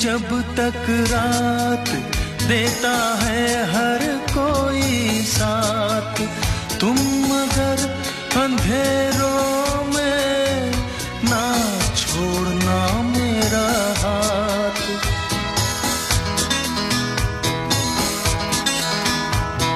जब तक रात देता है हर कोई साथ, तुम मगर अंधेरों में ना छोड़ना मेरा हाथ।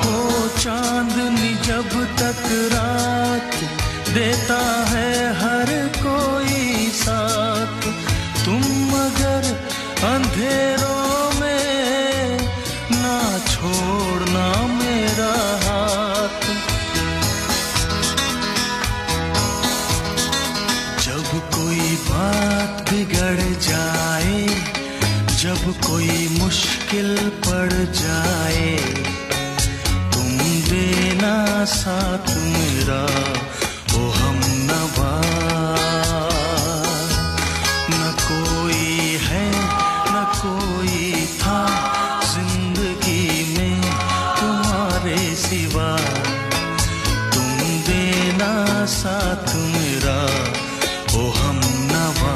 हो चांदनी जब तक रात देता है हर कोई साथ, तुम मगर अंधेरों में ना छोड़ना मेरा हाथ। जब कोई बात बिगड़ जाए, जब कोई मुश्किल पड़ जाए, तुम देना साथ मेरा ओ हम नवा। न कोई है न कोई था जिंदगी में तुम्हारे सिवा, तुम देना साथ मेरा ओ हम नवा।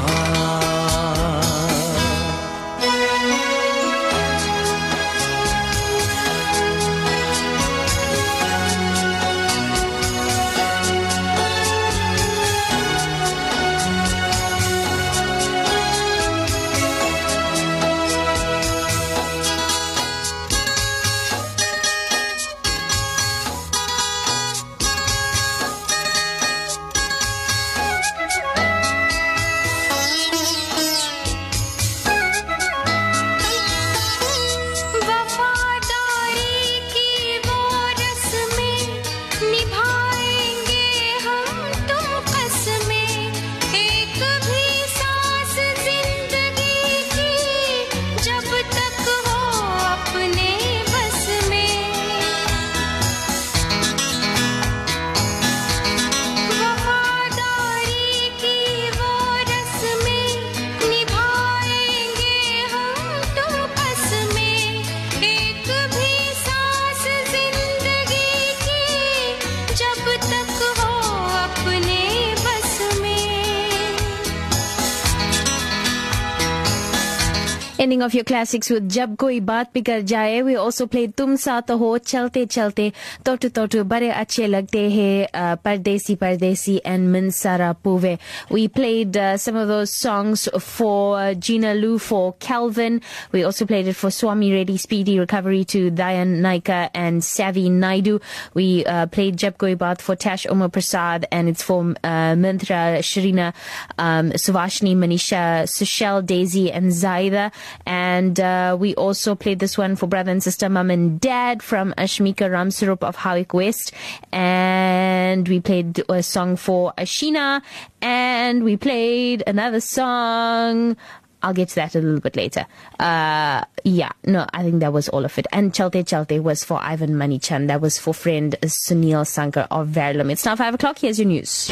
Ending of your classics with Jab Koi Baat Bigar Jaye. We also played Tum Saath Ho, Chalte Chalte, Totu Totu, Bare Achhe Lagte Hai, Pardesi Pardesi, and Mansara Puve. We played some of those songs for Gina Lu, for Calvin. We also played it for Swami Reddy, Speedy Recovery to Dayan Naika and Savi Naidu. We played Jab Koi Baat for Tash Omar Prasad, and it's for Mantra, Sharina, Suvashni, Manisha, Sushel, Daisy, and Zaida. And we also played this one for Brother and Sister, Mum and Dad, from Ashmika Ramsarup of Howick West. And we played a song for Ashina. And we played another song. I'll get to that a little bit later. I think that was all of it. And Chalte Chalte was for Ivan Manichan. That was for friend Sunil Sankar of Verulam. It's now 5 o'clock. Here's your news.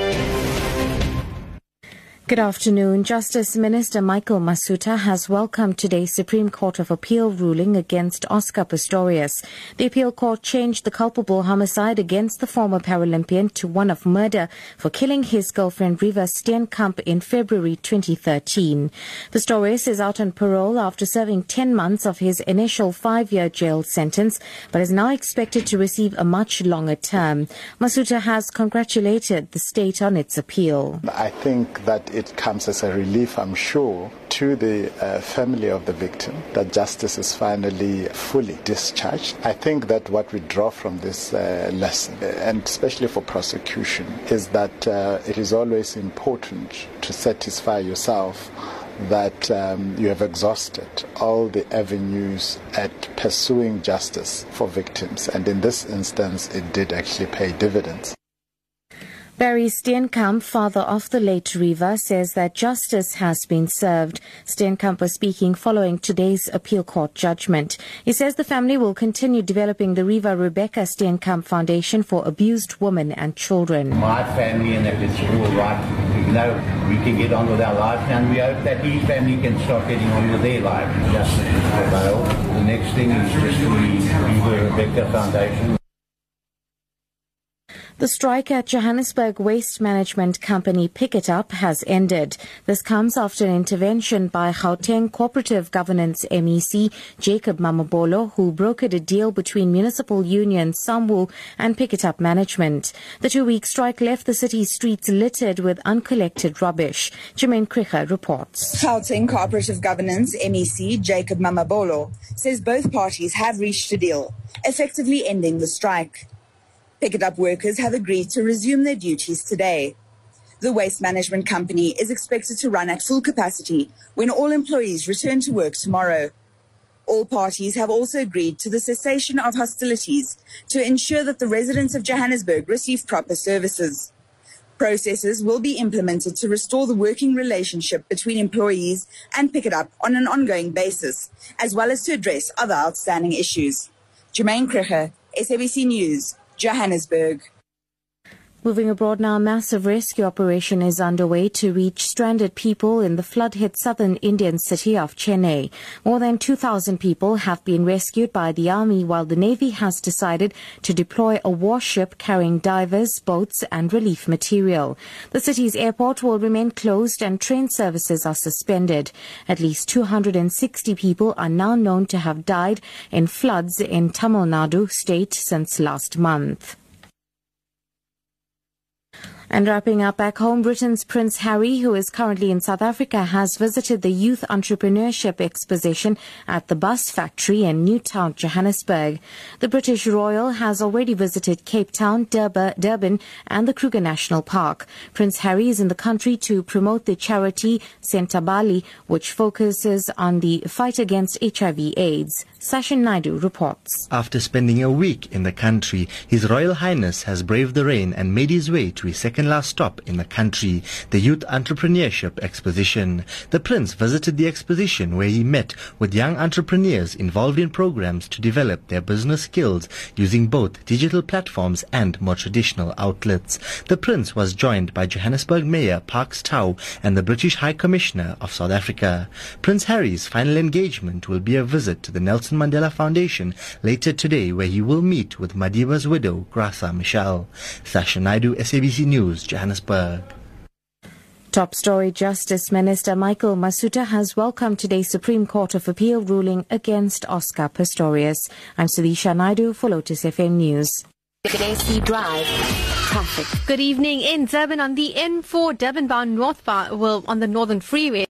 Good afternoon. Justice Minister Michael Masutha has welcomed today's Supreme Court of Appeal ruling against Oscar Pistorius. The appeal court changed the culpable homicide against the former Paralympian to one of murder for killing his girlfriend Reeva Steenkamp in February 2013. Pistorius is out on parole after serving 10 months of his initial 5-year jail sentence, but is now expected to receive a much longer term. Masutha has congratulated the state on its appeal. I think that it comes as a relief, I'm sure, to the family of the victim that justice is finally fully discharged. I think that what we draw from this lesson, and especially for prosecution, is that it is always important to satisfy yourself that you have exhausted all the avenues at pursuing justice for victims. And in this instance, it did actually pay dividends. Barry Steenkamp, father of the late Reeva, says that justice has been served. Steenkamp was speaking following today's appeal court judgment. He says the family will continue developing the Reeva Rebecca Steenkamp Foundation for abused women and children. My family and that is your right. We can get on with our lives, and we hope that each family can start getting on with their life. Justice is prevailed. The next thing is just the Reeva Rebecca Foundation. The strike at Johannesburg waste management company Pikitup has ended. This comes after an intervention by Gauteng Cooperative Governance MEC Jacob Mamabolo, who brokered a deal between municipal union Samwu and Pikitup management. The two-week strike left the city's streets littered with uncollected rubbish. Jermaine Kricha reports. Gauteng Cooperative Governance MEC Jacob Mamabolo says both parties have reached a deal, effectively ending the strike. Pikitup workers have agreed to resume their duties today. The waste management company is expected to run at full capacity when all employees return to work tomorrow. All parties have also agreed to the cessation of hostilities to ensure that the residents of Johannesburg receive proper services. Processes will be implemented to restore the working relationship between employees and Pikitup on an ongoing basis, as well as to address other outstanding issues. Jermaine Kricha, SABC News, Johannesburg. Moving abroad now, a massive rescue operation is underway to reach stranded people in the flood-hit southern Indian city of Chennai. More than 2,000 people have been rescued by the army, while the navy has decided to deploy a warship carrying divers, boats and relief material. The city's airport will remain closed and train services are suspended. At least 260 people are now known to have died in floods in Tamil Nadu state since last month. And wrapping up back home, Britain's Prince Harry, who is currently in South Africa, has visited the Youth Entrepreneurship Exposition at the Bus Factory in Newtown, Johannesburg. The British Royal has already visited Cape Town, Durban and the Kruger National Park. Prince Harry is in the country to promote the charity Senta Bali, which focuses on the fight against HIV/AIDS. Sashin Naidu reports. After spending a week in the country, His Royal Highness has braved the rain and made his way to his second last stop in the country, the Youth Entrepreneurship Exposition. The Prince visited the exposition where he met with young entrepreneurs involved in programs to develop their business skills using both digital platforms and more traditional outlets. The Prince was joined by Johannesburg Mayor Parks Tau and the British High Commissioner of South Africa. Prince Harry's final engagement will be a visit to the Nelson Mandela Foundation later today, where he will meet with Madiba's widow, Graca Machel. Sasha Naidu, SABC News, Johannesburg. Top story. Justice Minister Michael Masutha has welcomed today's Supreme Court of Appeal ruling against Oscar Pistorius. I'm Sudhisha Naidu for Lotus FM News. Today's drive traffic. Good evening. In Durban on the N4 Durban bound northbound, well, on the Northern Freeway.